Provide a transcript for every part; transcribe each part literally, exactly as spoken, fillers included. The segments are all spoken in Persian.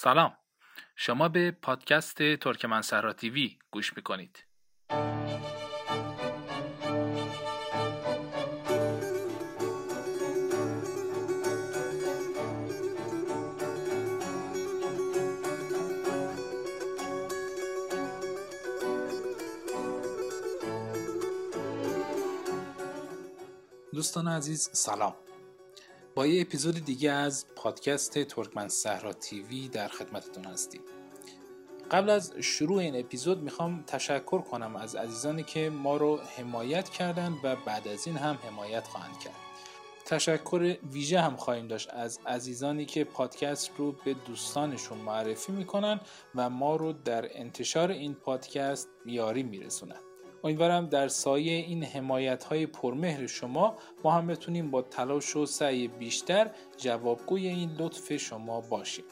سلام، شما به پادکست ترکمنصحرا تیوی گوش میکنید. دوستان عزیز سلام، با یه اپیزود دیگه از پادکست ترکمن صحرا تیوی در خدمتتون هستیم. قبل از شروع این اپیزود میخوام تشکر کنم از عزیزانی که ما رو حمایت کردن و بعد از این هم حمایت خواهند کرد. تشکر ویژه هم خواهیم داشت از عزیزانی که پادکست رو به دوستانشون معرفی میکنن و ما رو در انتشار این پادکست یاری میرسونن. امیدوارم در سایه این حمایت‌های پرمهر شما ما هم بتونیم با تلاش و سعی بیشتر جوابگوی این لطف شما باشیم.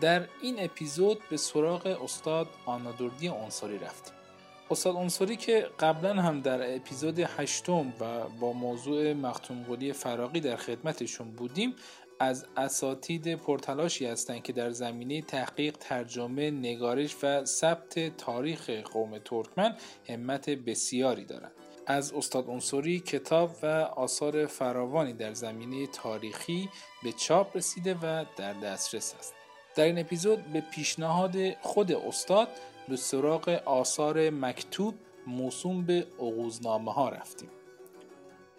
در این اپیزود به سراغ استاد آنهدردی انصاری رفتیم. استاد انصاری که قبلا هم در اپیزود هشتم و با موضوع مختومقلی فراغی در خدمتشون بودیم، از اساتید پرتلاشی هستند که در زمینه تحقیق، ترجمه، نگارش و ثبت تاریخ قوم ترکمن همت بسیاری دارند. از استاد انصاری کتاب و آثار فراوانی در زمینه تاریخی به چاپ رسیده و در دسترس است. در این اپیزود به پیشنهاد خود استاد به سراغ آثار مکتوب موسوم به اوغوزنامه ها رفتیم.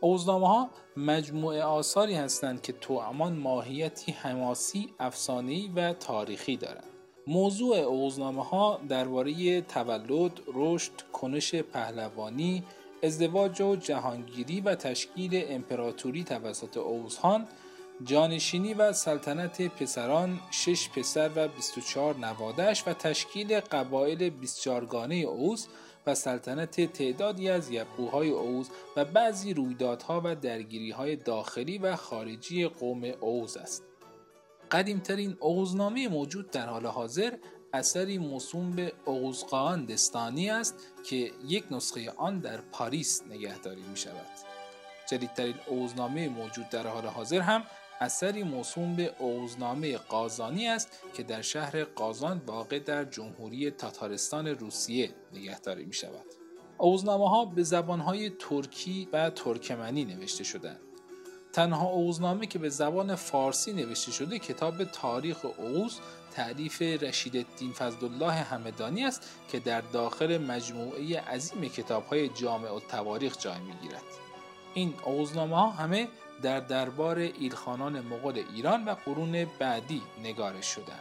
اوغوزنامه ها مجموعه آثاری هستند که توامان ماهیتی حماسی، افسانه‌ای و تاریخی دارند. موضوع اوغوزنامه ها درباره تولد، رشد، کنش پهلوانی، ازدواج و جهانگیری و تشکیل امپراتوری توسط اوغوزخان، جانشینی و سلطنت پسران، شش پسر و بیست و چهار نوادش و تشکیل قبایل بیست و چهار گانه اوز و سلطنت تعدادی از یبوهای اوز و بعضی رویدادها و درگیریهای داخلی و خارجی قوم اوز است. قدیمترین اوغوزنامه موجود در حال حاضر اثری موسوم به اعوزقان دستانی است که یک نسخه آن در پاریس نگهداری می شود. جدیدترین اوغوزنامه موجود در حال حاضر هم اثری موسوم به اوغوزنامه قازانی است که در شهر قازان واقع در جمهوری تاتارستان روسیه نگهداری می شود. اوغوزنامه ها به زبانهای ترکی و ترکمنی نوشته شدند. تنها اوغوزنامه که به زبان فارسی نوشته شده کتاب تاریخ اوغوز تألیف رشید الدین فضلالله همدانی است که در داخل مجموعه عظیم کتاب‌های جامع التواریخ جای می‌گیرد. این اوغوزنامه‌ها همه در دربار ایلخانان مغول ایران و قرون بعدی نگارش شدند.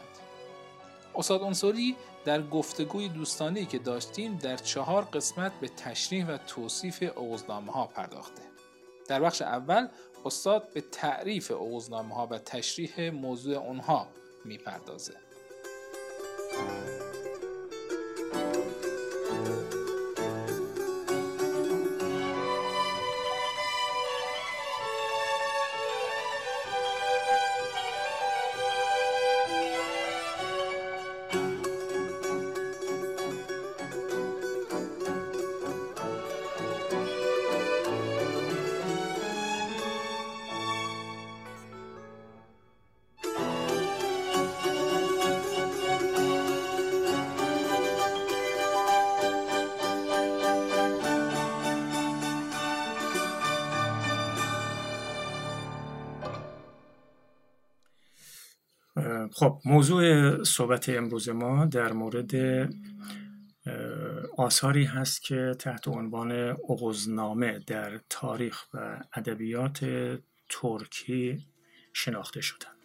استاد انصاری در گفتگوی دوستانه‌ای که داشتیم در چهار قسمت به تشریح و توصیف اوغوزنامه‌ها پرداخته. در بخش اول استاد به تعریف اوغوزنامه‌ها و تشریح موضوع آنها می‌پردازه. خب، موضوع صحبت امروز ما در مورد آثاری هست که تحت عنوان اوغوزنامه در تاریخ و ادبیات ترکی شناخته شدند.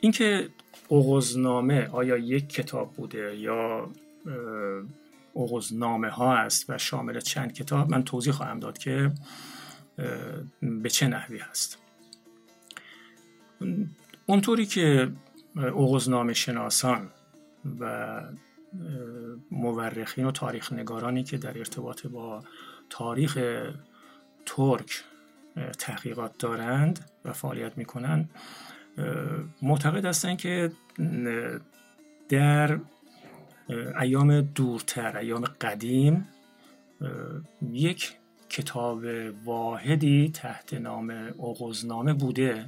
اینکه اوغوزنامه آیا یک کتاب بوده یا اوغوزنامه ها است و شامل چند کتاب، من توضیح خواهم داد که به چه نحوی هست. اونطوری که اوغوزنامه شناسان و مورخین و تاریخ نگارانی که در ارتباط با تاریخ ترک تحقیقات دارند و فعالیت میکنند معتقد هستند که در ایام دورتر، ایام قدیم، یک کتاب واحدی تحت نام اوغوزنامه بوده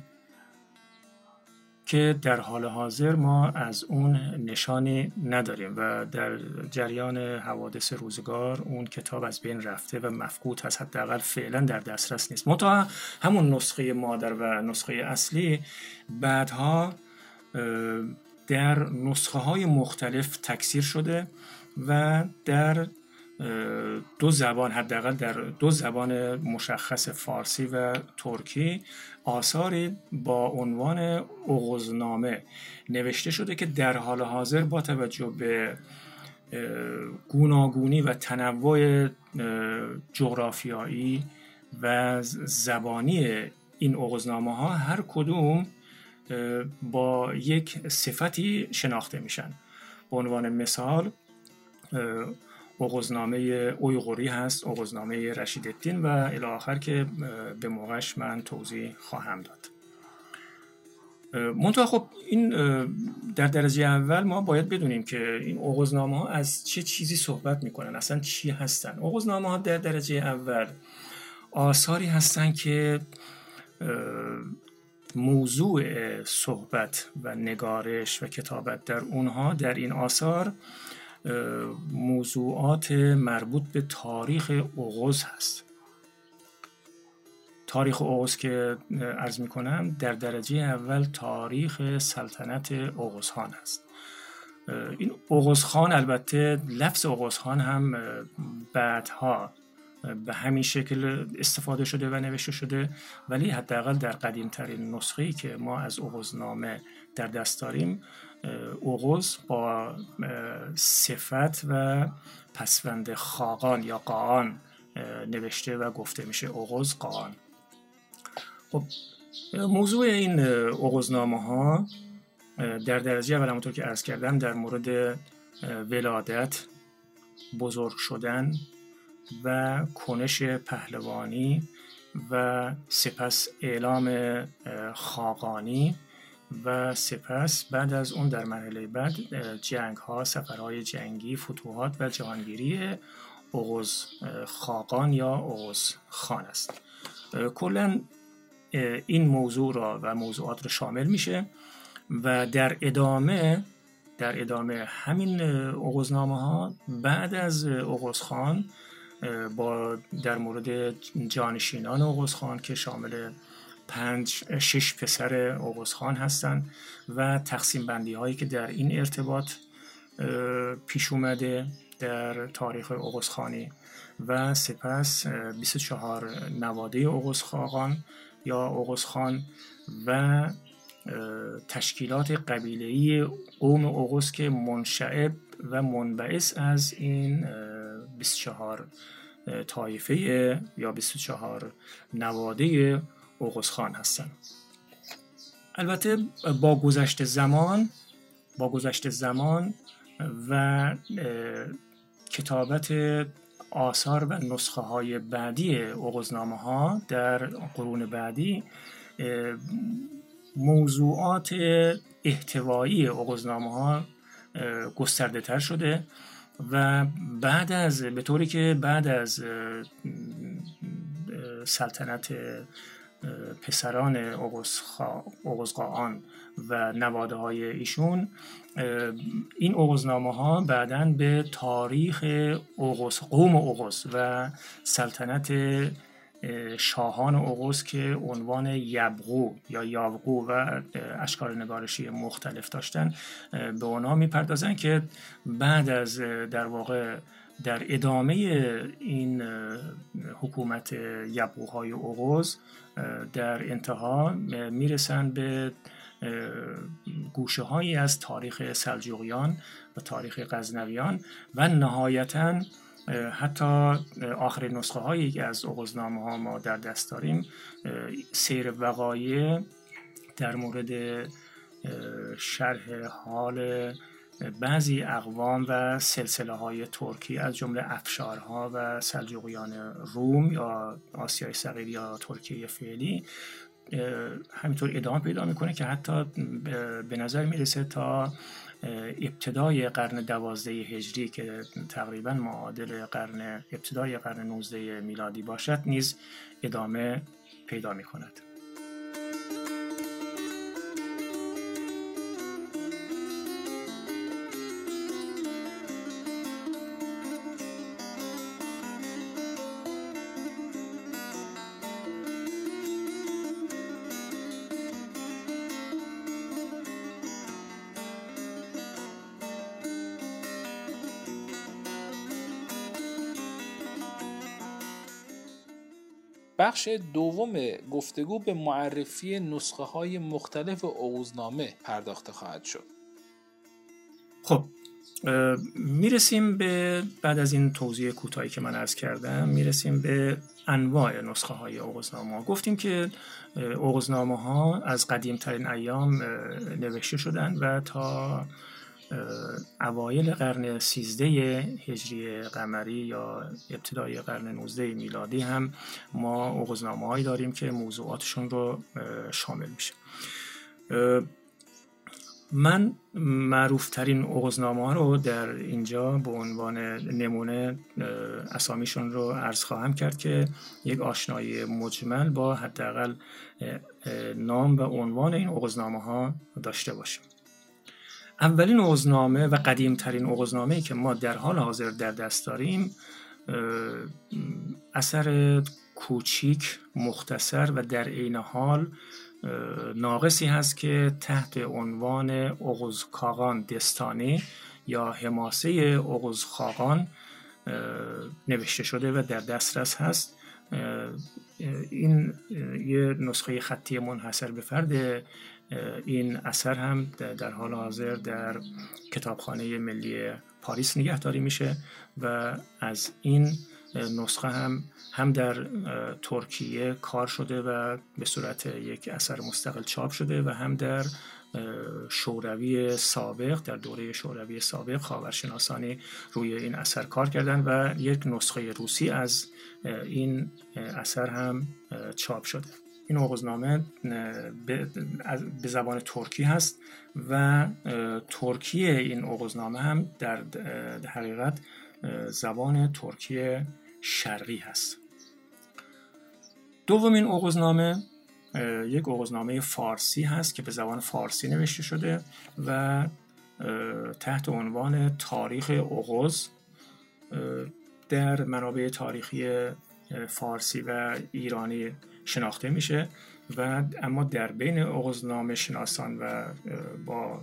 که در حال حاضر ما از اون نشانی نداریم و در جریان حوادث روزگار اون کتاب از بین رفته و مفقود هست، حداقل فعلا در دسترس نیست. منتها همون نسخه مادر و نسخه اصلی بعدها در نسخه های مختلف تکثیر شده و در دو زبان، حداقل در دو زبان مشخص فارسی و ترکی، آثاری با عنوان اوغوزنامه نوشته شده که در حال حاضر با توجه به گوناگونی و تنوع جغرافیایی و زبانی این اوغوزنامه ها هر کدوم با یک صفتی شناخته میشن. به عنوان مثال اوغوزنامه اویغوری هست، اوغوزنامه رشید الدین و الی آخر که به موقعش من توضیح خواهم داد. منتها خب این در درجه اول ما باید بدونیم که این اوغوزنامه ها از چه چیزی صحبت میکنن، اصلا چی هستن. اوغوزنامه ها در درجه اول آثاری هستن که موضوع صحبت و نگارش و کتابت در اونها، در این آثار، موضوعات مربوط به تاریخ اوغوز هست. تاریخ اوغوز که عرض می کنم در درجه اول تاریخ سلطنت اوغوزخان هست. این اوغوزخان، البته لفظ اوغوزخان هم بعدها به همین شکل استفاده شده و نوشته شده، ولی حداقل در قدیمترین نسخه‌ای که ما از اوغوزنامه در دست داریم، اوغوز با صفت و پسوند خاقان یا قاان نوشته و گفته میشه، اوغوز قاان. خب موضوع این اوغوزنامه ها در درجه اول، همونطور که عرض کردم، در مورد ولادت، بزرگ شدن و کنش پهلوانی و سپس اعلام خاقانی و سپس بعد از اون در مرحله بعد جنگ ها، سفرهای جنگی، فتوحات و جهانگیری اوغوز خاقان یا اوغوز خان است. کلا این موضوع را و موضوعات را شامل میشه و در ادامه در ادامه همین اوغوزنامه ها بعد از اوغوز خان با در مورد جانشینان اوغوز خان که شامل پنج شش پسر اوغوزخان هستند و تقسیم بندی هایی که در این ارتباط پیش اومده در تاریخ اوغوزخانی و سپس بیست و چهار نواده اوغوزخاقان یا اوغوزخان و تشکیلات قبیله‌ای قوم اوغوز که منشعب و منبعث از این بیست و چهار طایفه یا بیست و چهار نواده اوغوزخان هستند. البته با گذشت زمان با گذشت زمان و کتابت آثار و نسخه های بعدی اوغوزنامه ها در قرون بعدی، موضوعات احتوایی اوغوزنامه ها گسترده تر شده و بعد از به طوری که بعد از سلطنت پسران اوغوزقاان و نواده های ایشون، این اوغوزنامه ها بعداً به تاریخ اوغوز، قوم اوغوز و سلطنت شاهان اوغوز که عنوان یبغو یا یاوغو و اشکال نگارشی مختلف داشتن، به اونا میپردازن که بعد از در واقع در ادامه این حکومت یبغوهای اوغوز در انتها میرسن به گوشه هایی از تاریخ سلجوقیان و تاریخ غزنویان و نهایتاً حتی آخرین نسخه هایی که از اوغوزنامه ها ما در دست داریم سیر وقایع در مورد شرح حال بعضی اقوام و سلسله های ترکی از جمله افشارها و سلجوقیان روم یا آسیای صغیر یا ترکیه فعلی همینطور ادامه پیدا میکنه که حتی به نظر میرسه تا ابتدای قرن دوازده هجری که تقریبا معادل قرن ابتدای قرن نوزده میلادی باشد نیز ادامه پیدا میکند. بخش دوم گفتگو به معرفی نسخه های مختلف اوغوزنامه پرداخته خواهد شد. خب میرسیم به بعد از این توضیح کوتاهی که من عرض کردم میرسیم به انواع نسخه های اوغوزنامه ها. گفتیم که اوغوزنامه ها از قدیم ترین ایام نوشته شدند و تا اوایل قرن سیزده هجری قمری یا ابتدای قرن نوزده میلادی هم ما اوغوزنامه‌هایی داریم که موضوعاتشون رو شامل میشه. من معروفترین اوغوزنامه‌ها رو در اینجا به عنوان نمونه اسامیشون رو عرض خواهم کرد که یک آشنایی مجمل با حداقل نام و عنوان این اوغوزنامه‌ها داشته باشیم. اولین اوغوزنامه و قدیمترین اوغوزنامه‌ای که ما در حال حاضر در دست داریم اثر کوچیک، مختصر و در عین حال ناقصی هست که تحت عنوان اوغوزخاقان دستانی یا حماسه اوغوزخاقان نوشته شده و در دسترس هست. این یه نسخه خطی منحصر به فرد این اثر هم در حال حاضر در کتابخانه ملی پاریس نگهداری میشه و از این نسخه هم هم در ترکیه کار شده و به صورت یک اثر مستقل چاپ شده و هم در شوروی سابق در دوره شوروی سابق خاورشناسانی روی این اثر کار کردن و یک نسخه روسی از این اثر هم چاپ شده. این اوغوزنامه به زبان ترکی هست و ترکیه این اوغوزنامه هم در حقیقت زبان ترکیه شرقی هست. دومین اوغوزنامه یک اوغوزنامه فارسی هست که به زبان فارسی نوشته شده و تحت عنوان تاریخ اوغوز در منابع تاریخی فارسی و ایرانی شناخته میشه و اما در بین اوغوزنامه شناسان و با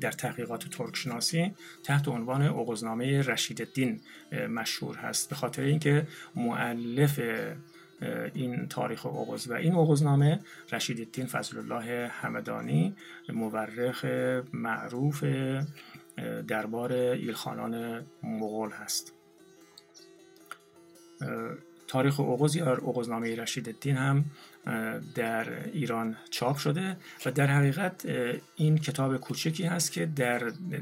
در تحقیقات ترک شناسی تحت عنوان اوغوزنامه رشید الدین مشهور هست به خاطر اینکه مؤلف این تاریخ اوغوز و این اوغوزنامه رشید الدین فضلالله همدانی مورخ معروف دربار ایلخانان مغول هست. تاریخ اوغوز یا اوغوزنامه رشیدالدین هم در ایران چاپ شده و در حقیقت این کتاب کوچکی هست که در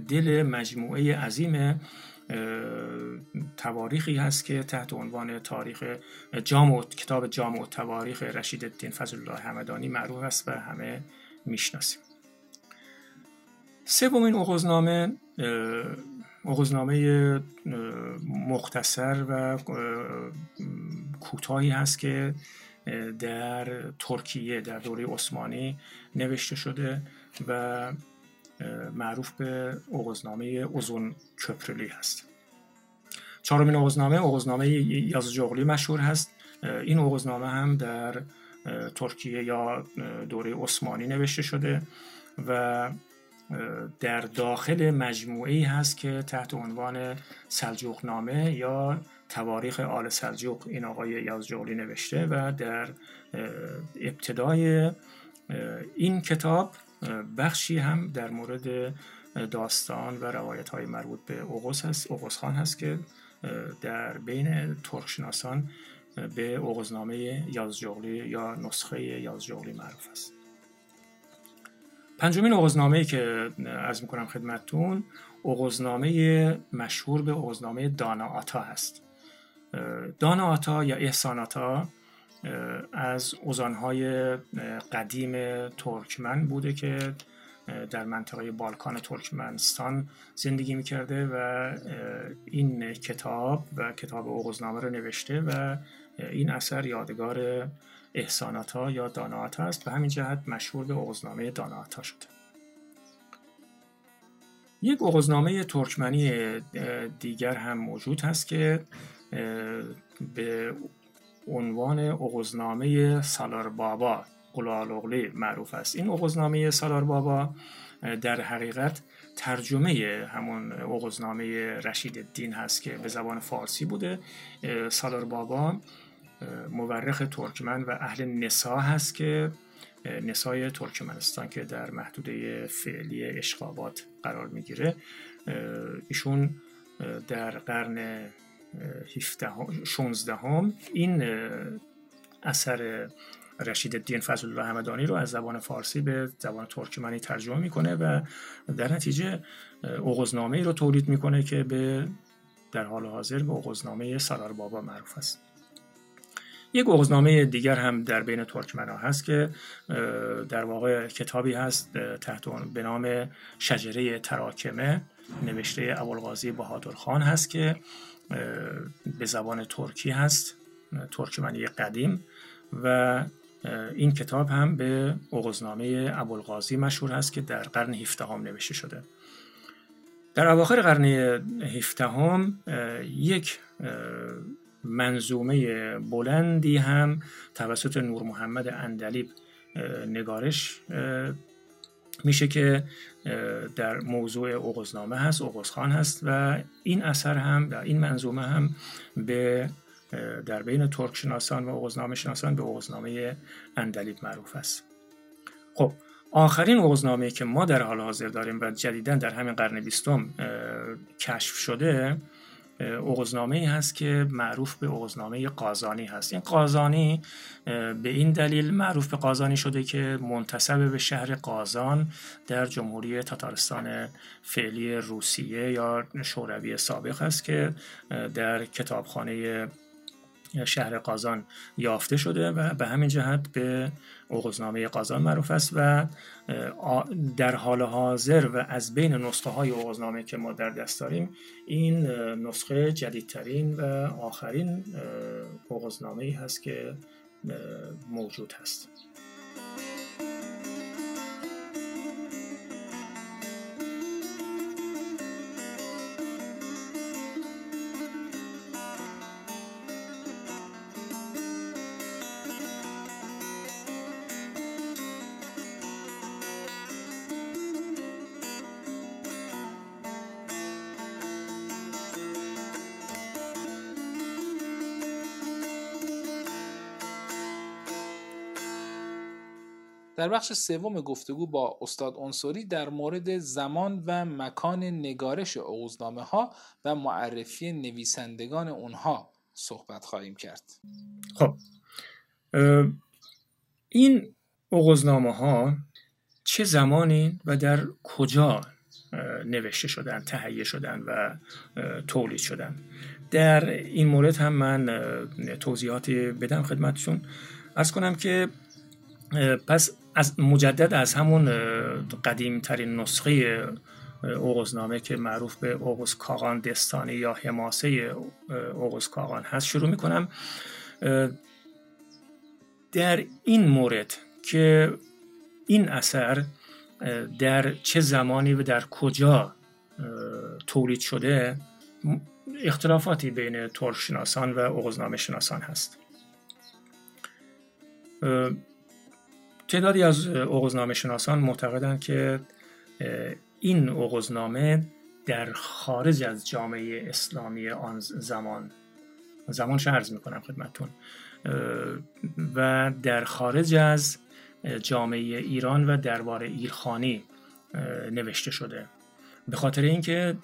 دل مجموعه عظیم تواریخی هست که تحت عنوان تاریخ جامع کتاب جامع التواریخ رشیدالدین فضلالله همدانی معروف است و همه میشناسیم. سومین اوغوزنامه اوغوزنامه مختصر و کوتاهی هست که در ترکیه در دوره عثمانی نوشته شده و معروف به اوغوزنامه ازون کپرلی هست. چهارمین اوغوزنامه اوغوزنامه یازجغلی مشهور هست. این اوغوزنامه هم در ترکیه یا دوره عثمانی نوشته شده و در داخل مجموعه‌ای هست که تحت عنوان سلجوقنامه یا تواریخ آل سلجوق این آقای یازجغلی نوشته و در ابتدای این کتاب بخشی هم در مورد داستان و روایت‌های مربوط به اوغوز هست، اوغوزخان هست که در بین ترکشناسان به اوغوزنامه یازجغلی یا نسخه یازجغلی معروف است. پنجمین اوغوزنامه‌ای که عرض می‌کنم خدمتتون، اوغوزنامه مشهور به اوغوزنامه داناآتا است. داناآتا یا احسان آتا از اوزان‌های قدیم ترکمن بوده که در منطقه بالکان ترکمنستان زندگی می‌کرده و این کتاب و کتاب اوغوزنامه رو نوشته و این اثر یادگار احسان آتا یا داناآتا است و همین جهت مشهور به اوغوزنامه داناآتا شده. یک اوغوزنامه ترکمنی دیگر هم موجود هست که به عنوان اوغوزنامه سالار بابا قلالغلی معروف است. این اوغوزنامه سالار بابا در حقیقت ترجمه همون اوغوزنامه رشید الدین هست که به زبان فارسی بوده. سالار بابا مورخ ترکمن و اهل نسا هست که نسای ترکمنستان که در محدوده فعلی اشقابات قرار میگیره، ایشون در قرن شانزده هم این اثر رشید الدین فضلالله همدانی رو از زبان فارسی به زبان ترکمنی ترجمه میکنه و در نتیجه اوغوزنامه‌ای رو تولید میکنه که به در حال حاضر به اوغوزنامه سالار بابا معروف است. یک اوغوزنامه دیگر هم در بین ترکمن‌ها هست که در واقع کتابی هست تحت به نام شجره تراکمه نوشته ابوالغازی بهادرخان هست که به زبان ترکی هست، ترکمنی قدیم، و این کتاب هم به اوغوزنامه ابوالغازی مشهور هست که در قرن هفدهم نوشته شده. در اواخر قرن هفدهم یک منظومه بلندی هم توسط نورمحمد اندلیب نگارش میشه که در موضوع اوغوزنامه هست، اوغوزخان هست و این اثر هم در این منظومه هم به در بین ترک شناسان و اوغوزنامه شناسان به اوغوزنامه اندلیب معروف است. خب آخرین اوغوزنامه‌ای که ما در حال حاضر داریم و جدیداً در همین قرن بیستم کشف شده، اوغوزنامه‌ای هست که معروف به اوغوزنامه قازانی هست. این قازانی به این دلیل معروف به قازانی شده که منتسب به شهر قازان در جمهوری تاتارستان فعلی روسیه یا شوروی سابق است که در کتابخانه شهر قازان یافته شده و به همین جهت به اوغوزنامه قازان معروف است و در حال حاضر و از بین نسخه های اوغوزنامه که ما در دست داریم این نسخه جدیدترین و آخرین اوغوزنامه ای هست که موجود هست. در بخش سوم گفتگو با استاد انصاری در مورد زمان و مکان نگارش اوغوزنامه‌ها و معرفی نویسندگان اونها صحبت خواهیم کرد. خب این اوغوزنامه‌ها چه زمانی و در کجا نوشته شدن، تهیه شدن و تولید شدن؟ در این مورد هم من توضیحاتی بدم خدمتشون. عرض کنم که پس از مجدد از همون قدیمترین نسخه اوغوزنامه که معروف به اعوزقان دستانی یا حماسه اعوزقان هست شروع میکنم. در این مورد که این اثر در چه زمانی و در کجا تولید شده اختلافاتی بین ترک شناسان و اوغوزنامه شناسان هست. تعدادی از اوغوزنامه شناسان معتقدند که این اوغوزنامه در خارج از جامعه اسلامی آن زمان زمانش عرض میکنم خدمتتون و در خارج از جامعه ایران و دربار ایرخانی نوشته شده به خاطر اینکه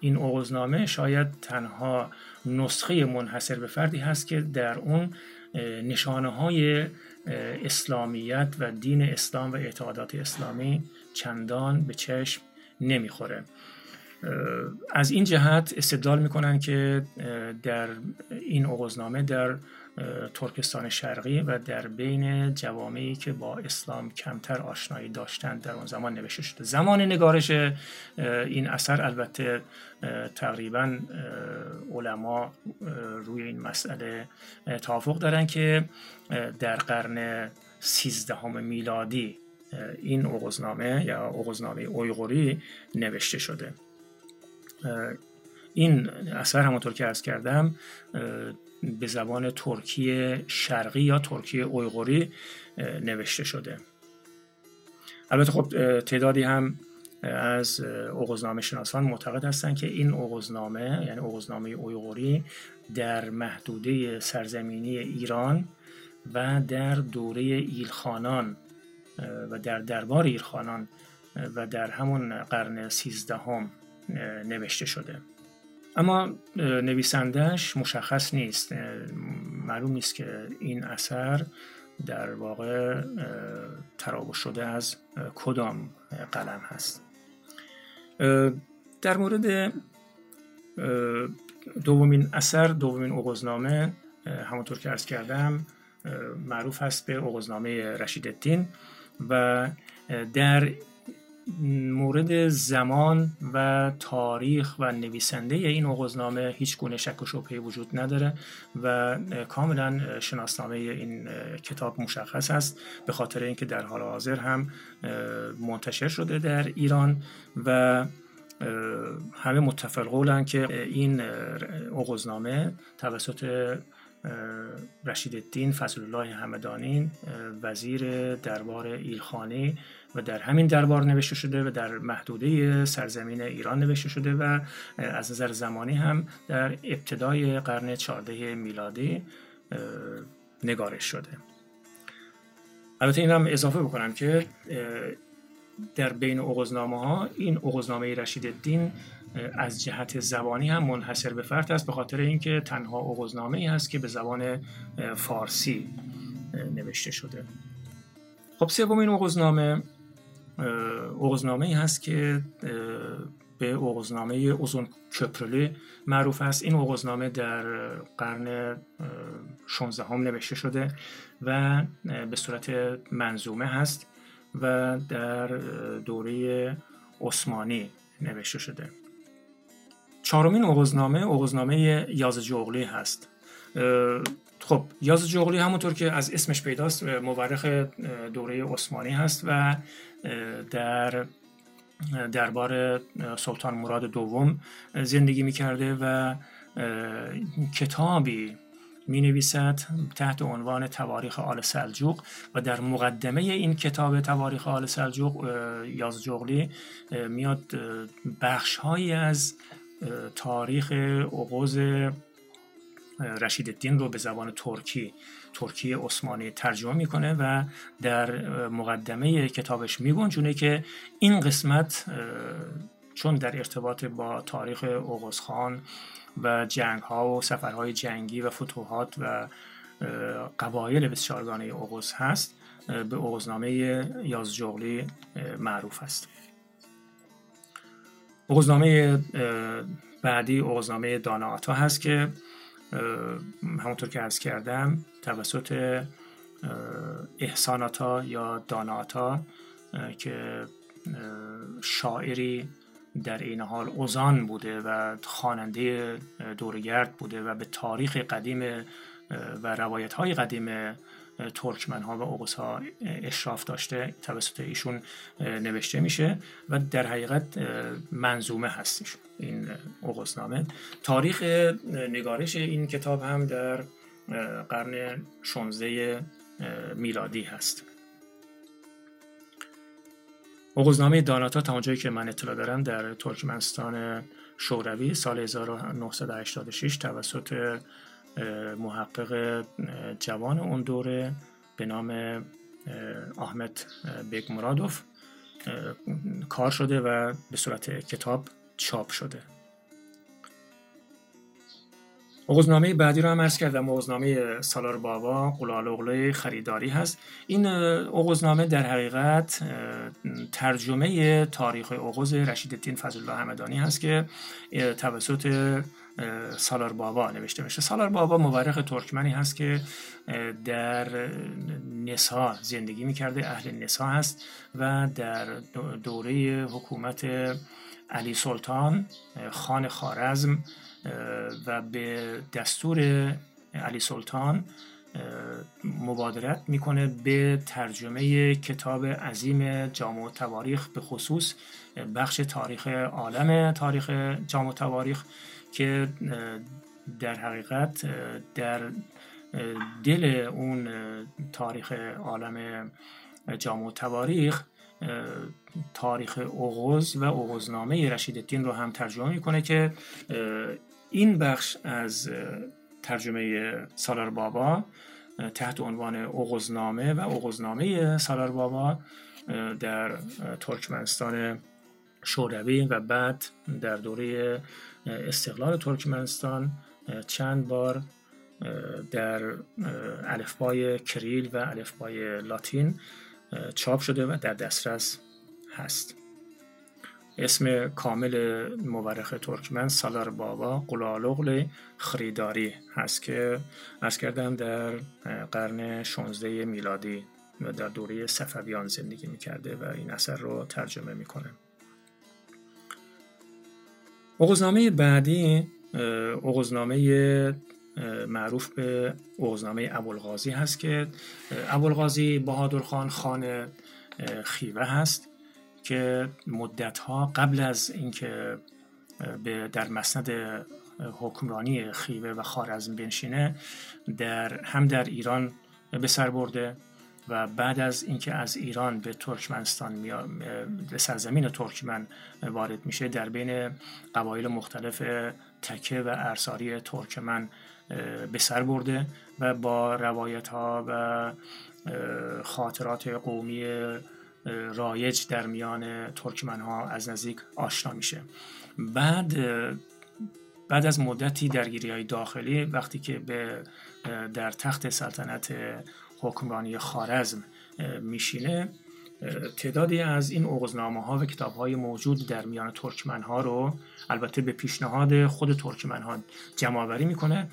این اوغوزنامه شاید تنها نسخه منحصر به فردی هست که در اون نشانه‌های اسلامیت و دین اسلام و اعتقادات اسلامی چندان به چشم نمیخوره. از این جهت استدلال میکنن که در این اوغوزنامه در ترکستان شرقی و در بین جوامعی که با اسلام کمتر آشنایی داشتند در اون زمان نوشته شده. زمان نگارش این اثر البته تقریبا علما روی این مسئله توافق دارن که در قرن سیزدهم میلادی این اوغوزنامه یا اوغوزنامه اویغوری نوشته شده. این اثر همونطور که عرض کردم به زبان ترکی شرقی یا ترکی اویغوری نوشته شده. البته خب تعدادی هم از اوغوزنامه شناسان معتقد هستند که این اوغوزنامه یعنی اوغوزنامه اویغوری در محدوده سرزمینی ایران و در دوره ایلخانان و در دربار ایلخانان و در همون قرن سیزدهم نوشته شده. اما نویسندش مشخص نیست، معلوم نیست که این اثر در واقع تراوش شده از کدام قلم هست. در مورد دومین اثر، دومین اوغوزنامه، همونطور که عرض کردم معروف هست به اوغوزنامه رشیدالدین و در مورد زمان و تاریخ و نویسنده این اوغوزنامه هیچ گونه شک و شبهه وجود نداره و کاملا شناسنامه این کتاب مشخص است، به خاطر اینکه در حال حاضر هم منتشر شده در ایران و همه متفق قولند که این اوغوزنامه توسط رشید الدین فضلالله همدانی وزیر دربار ایلخانی و در همین دربار نوشته شده و در محدوده سرزمین ایران نوشته شده و از نظر زمانی هم در ابتدای قرن چهاردهم میلادی نگارش شده. البته این هم اضافه بکنم که در بین اوغوزنامه ها این اوغوزنامه رشیدالدین از جهت زبانی هم منحصر به فرد است، به خاطر اینکه تنها اوغوزنامه‌ای هست که به زبان فارسی نوشته شده. خب سومین اوغوزنامه اوغوزنامه‌ای هست که به اوغوزنامه ازون کپرلی معروف است. این اوغوزنامه در قرن شانزدهم نوشته شده و به صورت منظومه هست و در دوره عثمانی نوشته شده. چهارمین اوغوزنامه اوغوزنامه یازجغلی هست. خب یازجغلی همونطور که از اسمش پیداست مورخ دوره عثمانی هست و در دربار سلطان مراد دوم زندگی می‌کرده و کتابی می نویسد تحت عنوان تواریخ آل سلجوق و در مقدمه این کتاب تواریخ آل سلجوق یازجغلی میاد بخش‌هایی از تاریخ اوغوز رشیدالدین رو به زبان ترکی ترکی عثمانی ترجمه میکنه و در مقدمه کتابش میگنجونه که این قسمت چون در ارتباط با تاریخ اوغوزخان و جنگ‌ها و سفرهای جنگی و فتوحات و قبایل بسیارگانه اوغوز هست به اوغوزنامه یازجغلی معروف است. اوغوزنامه بعدی اوغوزنامه داناآتا هست که همونطور که عرض کردم توسط احسان آتا یا داناآتا که شاعری در این حال اوزان بوده و خواننده دورگرد بوده و به تاریخ قدیم و روایت‌های قدیم ترکمن‌ها و اوغوزها اشراف داشته توسط ایشون نوشته میشه و در حقیقت منظومه هستش این اوغوزنامه. تاریخ نگارش این کتاب هم در قرن شانزدهم میلادی هست. اوغوزنامه داناآتا تا اونجایی که من اطلاع دارم در ترکمنستان شوروی سال هزار و نهصد و هشتاد و شش توسط محقق جوان اون دوره به نام احمد بیگ مرادوف کار شده و به صورت کتاب چاپ شده. اوغوزنامه بعدی رو هم عرض کردم، اوغوزنامه سالار بابا قلالغلی خریداری هست. این اوغوزنامه در حقیقت ترجمه تاریخ اوغوز رشید الدین فضلالله همدانی هست که توسط سالار بابا نوشته میشه. سالار بابا مورخ ترکمنی هست که در نسا زندگی میکرده، اهل نسا هست و در دوره حکومت علی سلطان خان خوارزم و به دستور علی سلطان مبادرت میکنه به ترجمه کتاب عظیم جامع التواریخ، به خصوص بخش تاریخ عالم تاریخ جامع التواریخ که در حقیقت در دل اون تاریخ عالم جامع التواریخ تاریخ اوغوز و اوغوزنامه رشیدالدین رو هم ترجمه میکنه که این بخش از ترجمه سالار بابا تحت عنوان اوغوزنامه و اوغوزنامه سالار بابا در ترکمنستان شوروی و بعد در دوره استقلال ترکمنستان چند بار در الفبای کریل و الفبای لاتین چاپ شده و در دسترس هست. اسم کامل مورخ ترکمن سالار بابا قلالغلی خریداری هست که عرض کردم در قرن شانزده میلادی و در دوره صفویان زندگی میکرده و این اثر رو ترجمه میکنه. اوغوزنامه بعدی اوغوزنامه معروف به اوغوزنامه ابوالغازی هست که ابوالغازی بهادرخان خان خیوه هست که مدت‌ها قبل از اینکه به در مسند حکمرانی خیوه و خوارزم بنشینه در هم در ایران به سر برده و بعد از اینکه از ایران به ترکمنستان به سرزمین ترکمن وارد میشه در بین قبایل مختلف تکه و ارساری ترکمن به سر برده و با روایت‌ها و خاطرات قومی رایج در میان ترکمن ها از نزدیک آشنا میشه. بعد بعد از مدتی درگیری های داخلی وقتی که به در تخت سلطنت حکمرانی خوارزم میشینه تعدادی از این اوغوزنامه ها و کتاب های موجود در میان ترکمن ها رو البته به پیشنهاد خود ترکمن ها جمع آوری میکنه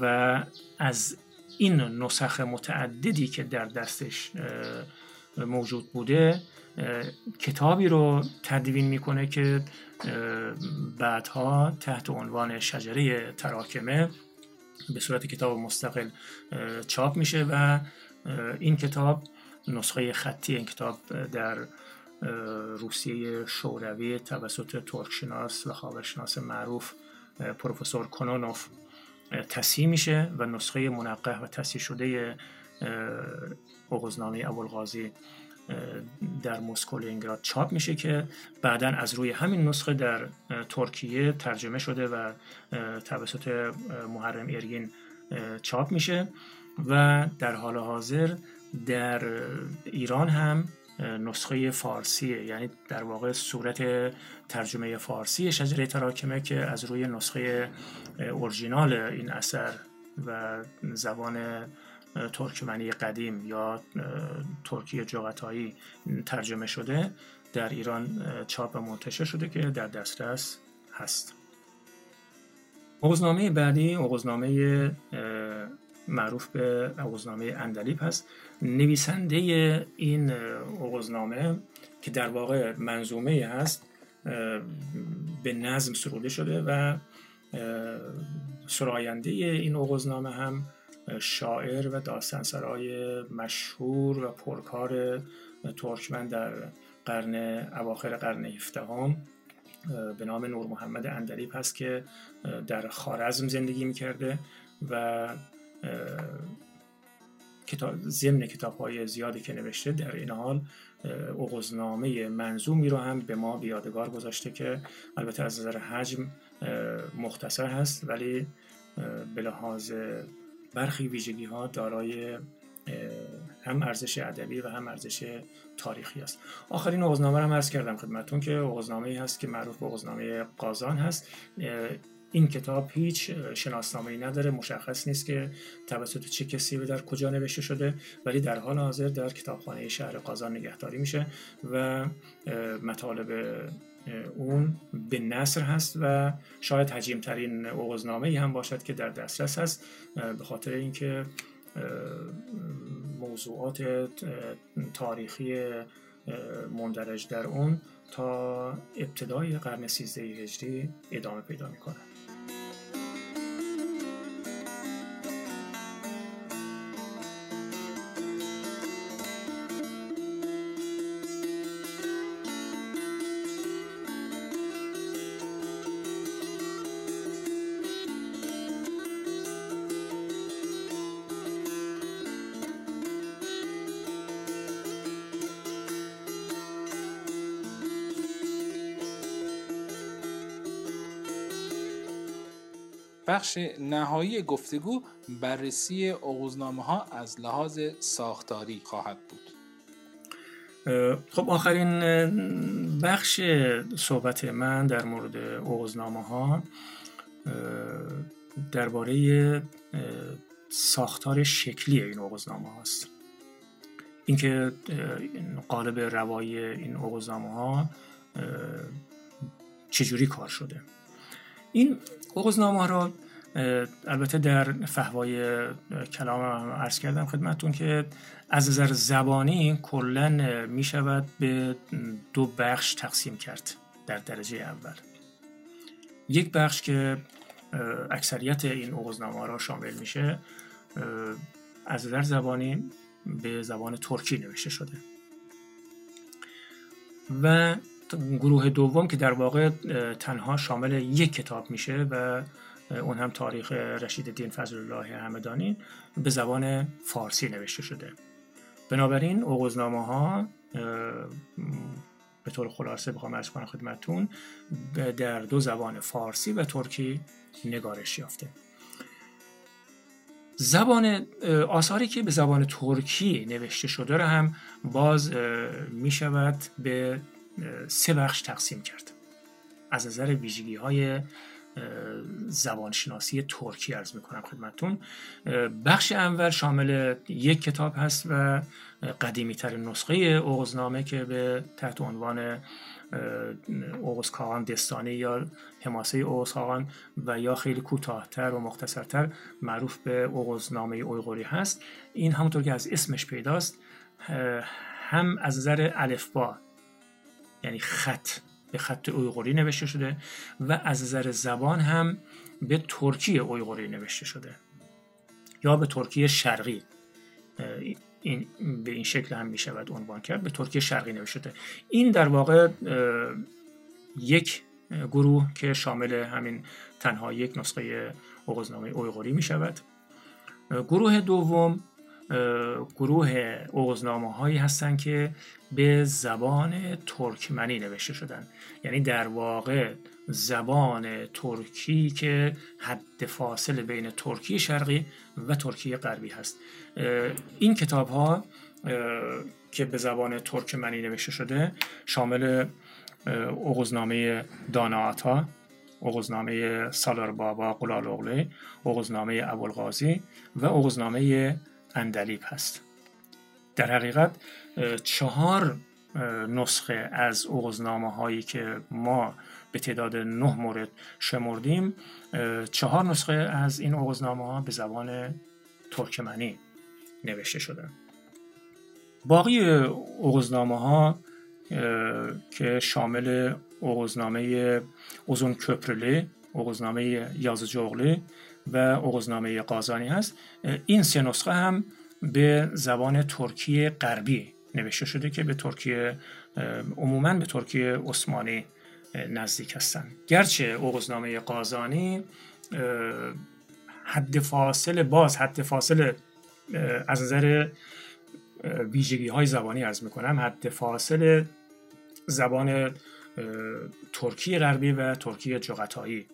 و از این نسخ متعددی که در دستش موجود بوده کتابی رو تدوین میکنه که بعدها تحت عنوان شجره تراکمه به صورت کتاب مستقل چاپ میشه و این کتاب نسخه خطی این کتاب در روسیه شوروی توسط ترکشناس و خاورشناس معروف پروفسور کنونوف تصحیح میشه و نسخه منقح و تصحیح شده اوغوزنامه ابوالغازی در مسکو لنینگراد چاپ میشه که بعداً از روی همین نسخه در ترکیه ترجمه شده و توسط محرم ارگین چاپ میشه و در حال حاضر در ایران هم نسخه فارسی، یعنی در واقع صورت ترجمه فارسی شجره تراکمه که از روی نسخه اورجینال این اثر و زبان ترکمنی قدیم یا ترکی جغتایی ترجمه شده در ایران چاپ منتشر شده که در دسترس هست. اوغوزنامه بعدی اوغوزنامه معروف به اوغوزنامه اندلیب هست. نویسنده این اوغوزنامه که در واقع منظومه هست به نظم سروده شده و سراینده این اوغوزنامه هم شاعر و داستانسرای مشهور و پرکار ترکمن در قرن اواخر قرن هفدهم به نام نورمحمد اندلیب هست که در خوارزم زندگی میکرده و ضمن کتاب‌های زیادی که نوشته در این حال اوغوزنامه منظومی رو هم به ما بیادگار گذاشته که البته از نظر حجم مختصر هست ولی به لحاظ برخی ویژگی ها دارای هم ارزش ادبی و هم ارزش تاریخی است. آخرین اوغوزنامه رو هم عرض کردم خدمتتون که اوغوزنامه‌ای هست که معروف به اوغوزنامه قازان هست. این کتاب هیچ شناسنامه‌ای نداره، مشخص نیست که توسط چه کسی و در کجا نوشته شده، ولی در حال حاضر در کتابخانه شهر قازان نگهداری میشه و مطالب اون به نثر هست و شاید حجیم ترین اوغوزنامه‌ای هم باشد که در دسترس هست، به خاطر اینکه موضوعات تاریخی مندرج در اون تا ابتدای قرن سیزده هجری ادامه پیدا می‌کند. بخش نهایی گفتگو بررسی اوغوزنامه‌ها از لحاظ ساختاری خواهد بود. خب آخرین بخش صحبت من در مورد اوغوزنامه‌ها درباره ساختار شکلی این اوغوزنامه‌ها است. اینکه قالب روایی این اوغوزنامه‌ها چجوری کار شده. این اوغوزنامه را البته در فحوای کلام عرض کردم خدمتتون که از نظر زبانی کلاً می شود به دو بخش تقسیم کرد در درجه اول. یک بخش که اکثریت این اوغوزنامه را شامل میشه از نظر زبانی به زبان ترکی نوشته شده و گروه دوم که در واقع تنها شامل یک کتاب میشه و اون هم تاریخ رشید الدین فضلالله همدانی به زبان فارسی نوشته شده. بنابراین اوغوزنامه ها به طور خلاصه بخوام عرض کنم خدمتتون در دو زبان فارسی و ترکی نگارش یافته. زبان آثاری که به زبان ترکی نوشته شده را هم باز میشود به سه بخش تقسیم کرد از نظر ویژگی‌های زبانشناسی ترکی. عرض می‌کنم خدمتتون بخش اول شامل یک کتاب هست و قدیمی‌ترین نسخه اوغوزنامه که به تحت عنوان اعوزقان دستانی یا حماسه اعوزقان و یا خیلی کوتاه‌تر و مختصرتر معروف به اوغوزنامه اویغوری هست. این همونطور که از اسمش پیداست هم از نظر الفبا یعنی خط به خط اویغوری نوشته شده و از نظر زبان هم به ترکی اویغوری نوشته شده یا به ترکی شرقی، این به این شکل هم می شود عنوان کرد، به ترکی شرقی نوشته شده. این در واقع یک گروه که شامل همین تنها یک نسخه اوغوزنامه اویغوری می شود. گروه دوم گروه اوغوزنامه هایی هستن که به زبان ترکمنی نوشته شدن، یعنی در واقع زبان ترکی که حد فاصل بین ترکی شرقی و ترکی غربی هست. این کتاب ها که به زبان ترکمنی نوشته شده شامل اوغوزنامه داناآتا، اوغوزنامه سالار بابا قلالغلی، اوغوزنامه ابوالغازی و اوغوزنامه اندلیب هست. در حقیقت چهار نسخه از اوغوزنامه هایی که ما به تعداد نه مورد شمردیم، چهار نسخه از این اوغوزنامه ها به زبان ترکمنی نوشته شدن. باقی اوغوزنامه ها که شامل اوغوزنامه ازون کپرلی، اوغوزنامه یازجغلی و اوغوزنامه قازانی هست، این سه نسخه هم به زبان ترکی غربی نوشته شده که به ترکی عموماً به ترکی عثمانی نزدیک هستند. گرچه اوغوزنامه قازانی حد فاصله باز حد فاصله از نظر ویژگی‌های زبانی عرض می‌کنم حد فاصله زبان ترکی غربی و ترکی جغتایی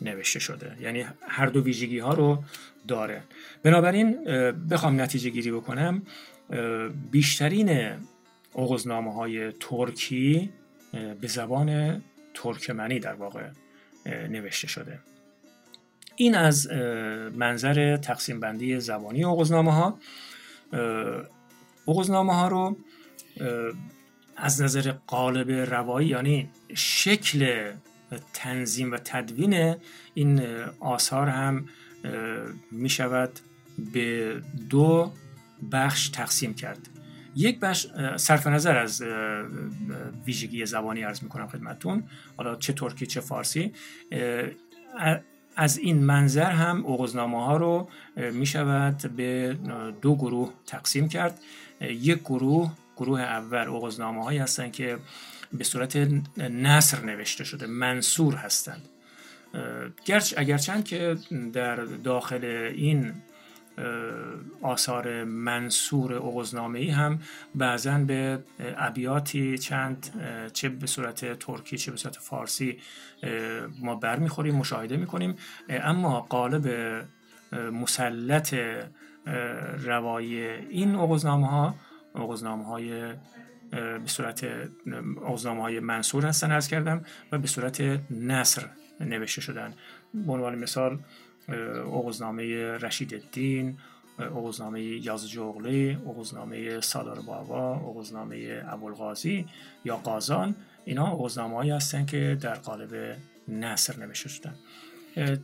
نوشته شده، یعنی هر دو ویژگی ها رو داره. بنابراین بخوام نتیجه گیری بکنم، بیشترین اوغوزنامه های ترکی به زبان ترکمنی در واقع نوشته شده. این از منظر تقسیم بندی زبانی اوغوزنامه ها. اوغوزنامه ها رو از نظر قالب روایی، یعنی شکل تنظیم و تدوین این آثار، هم می شود به دو بخش تقسیم کرد. یک بخش صرف نظر از ویژگی زبانی عرض می کنم خدمتون، حالا چه ترکی چه فارسی، از این منظر هم اوغوزنامه ها رو می شود به دو گروه تقسیم کرد. یک گروه، گروه اول، اوغوزنامه هایی هستند که به صورت نثر نوشته شده، منثور هستند، گرچه اگرچند که در داخل این آثار منثور اوغوزنامه‌ای هم بعضاً به ابیاتی چند چه به صورت ترکی چه به صورت فارسی ما برمیخوریم، مشاهده میکنیم، اما قالب مسلط روایی این اوغوزنامه ها اوغوزنامه های به صورت اوغوزنامه های منثور هستن عرض کردم و به صورت نثر نوشته شدن. به عنوان مثال اوغوزنامه رشید الدین، اوغوزنامه یازجغلی، اوغوزنامه سالار بابا، اوغوزنامه ابوالغازی یا قازان، اینا اوغوزنامه‌هایی هستند که در قالب نثر نوشته شدن.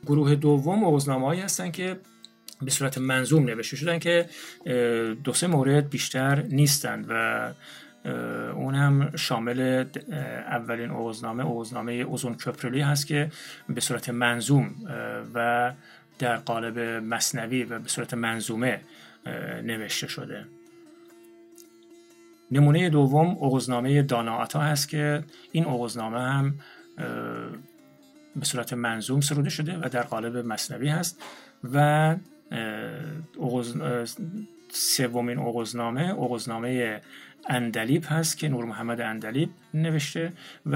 گروه دوم اوغوزنامه‌هایی هستند که به صورت منظوم نوشته شدن که دو سه مورد بیشتر نیستند و اون هم شامل اولین اوغوزنامه، اوغوزنامه ازون کپرلی هست که به صورت منظوم و در قالب مثنوی و به صورت منظومه نوشته شده. نمونه دوم اوغوزنامه داناآتا هست که این اوغوزنامه هم به صورت منظوم سروده شده و در قالب مثنوی هست. و سومین اوغوزنامه، اوغوزنامه اندلیب هست که نورمحمد اندلیب نوشته و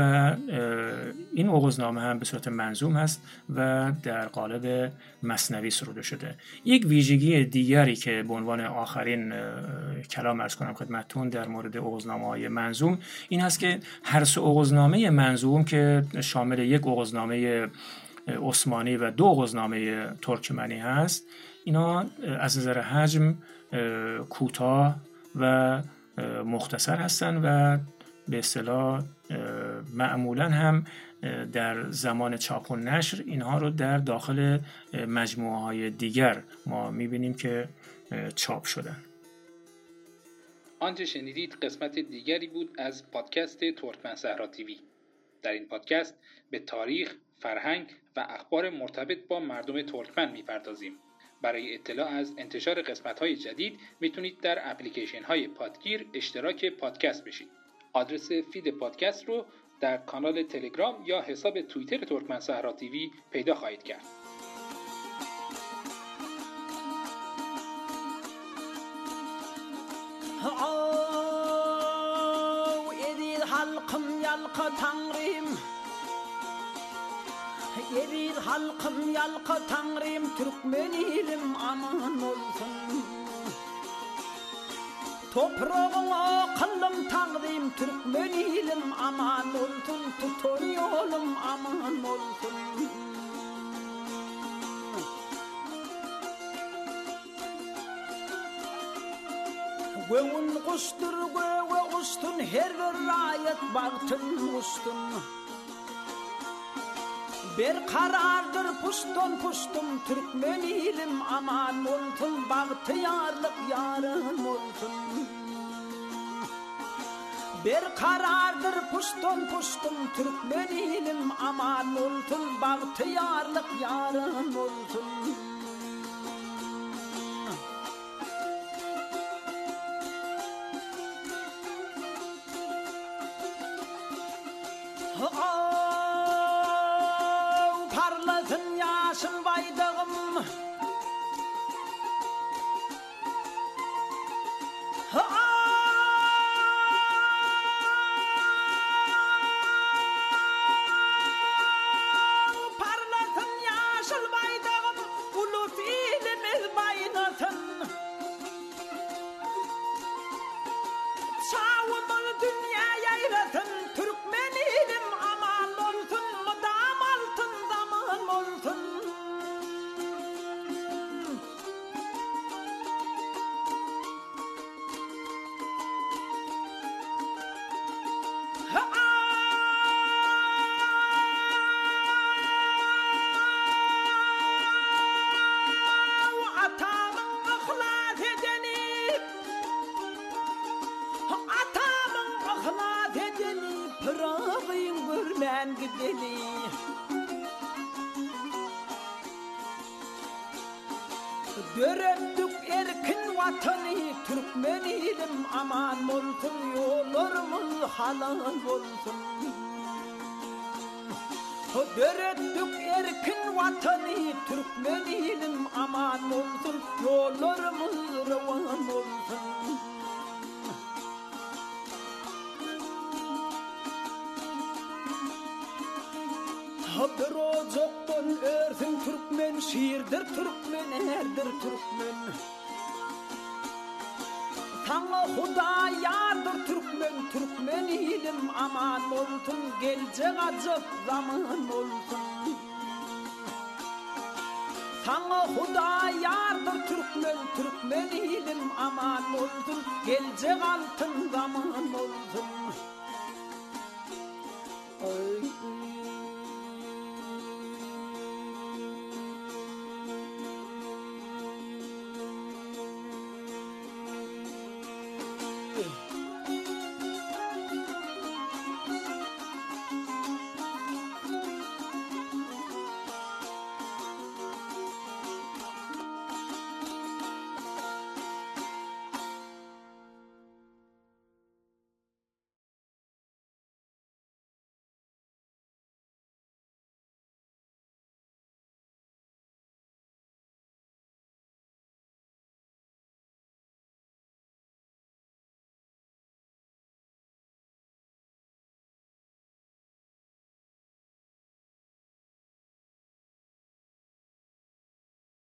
این اوغوزنامه هم به صورت منظوم هست و در قالب مثنوی سروده شده. یک ویژگی دیگری که به عنوان آخرین کلام عرض کنم خدمتتون در مورد اوغوزنامه‌های منظوم، این هست که هر سه اوغوزنامه منظوم که شامل یک اوغوزنامه عثمانی و دو اوغوزنامه ترکمنی هست، اینا از نظر حجم کوتاه و مختصر هستند و به اصطلاح معمولا هم در زمان چاپ و نشر اینها رو در داخل مجموعه های دیگر ما میبینیم که چاپ شدن. آنچه شنیدید قسمت دیگری بود از پادکست ترکمن صحرا تیوی. در این پادکست به تاریخ، فرهنگ و اخبار مرتبط با مردم ترکمن میپردازیم. برای اطلاع از انتشار قسمت‌های جدید میتونید در اپلیکیشن‌های پادگیر اشتراک پادکست بشید. آدرس فید پادکست رو در کانال تلگرام یا حساب توییتر ترکمن صحرا تیوی پیدا خواهید کرد. Yerir halkım yalka tanrım Türkmenilim aman olsun Toprağıma kılım tanrım Türkmenilim aman olsun Tutun yolum aman olsun Göğün kuştur göğe kuştun Her bir ayet baktın kuştun Bir karardır puştun puştum Türkmenilim aman olsun Bahtiyarlık yarım olsun Bir karardır puştun puştum Türkmenilim aman olsun Bahtiyarlık yarım olsun تنگ دلی döndük erkin vatanı Türkmen ilim aman olsun yollarımız halal olsun döndük erkin vatanı Türkmen ilim aman olsun yollarımız revan olsun Hadır o zoktan örsün Türkmen, şiirdir Türkmen, erdir Türkmen. Sana Huda yardır Türkmen, Türkmen ilim aman olsun, gelecek acık zaman olsun. Sana Huda yardır Türkmen, Türkmen ilim aman olsun, gelecek altın zaman olsun.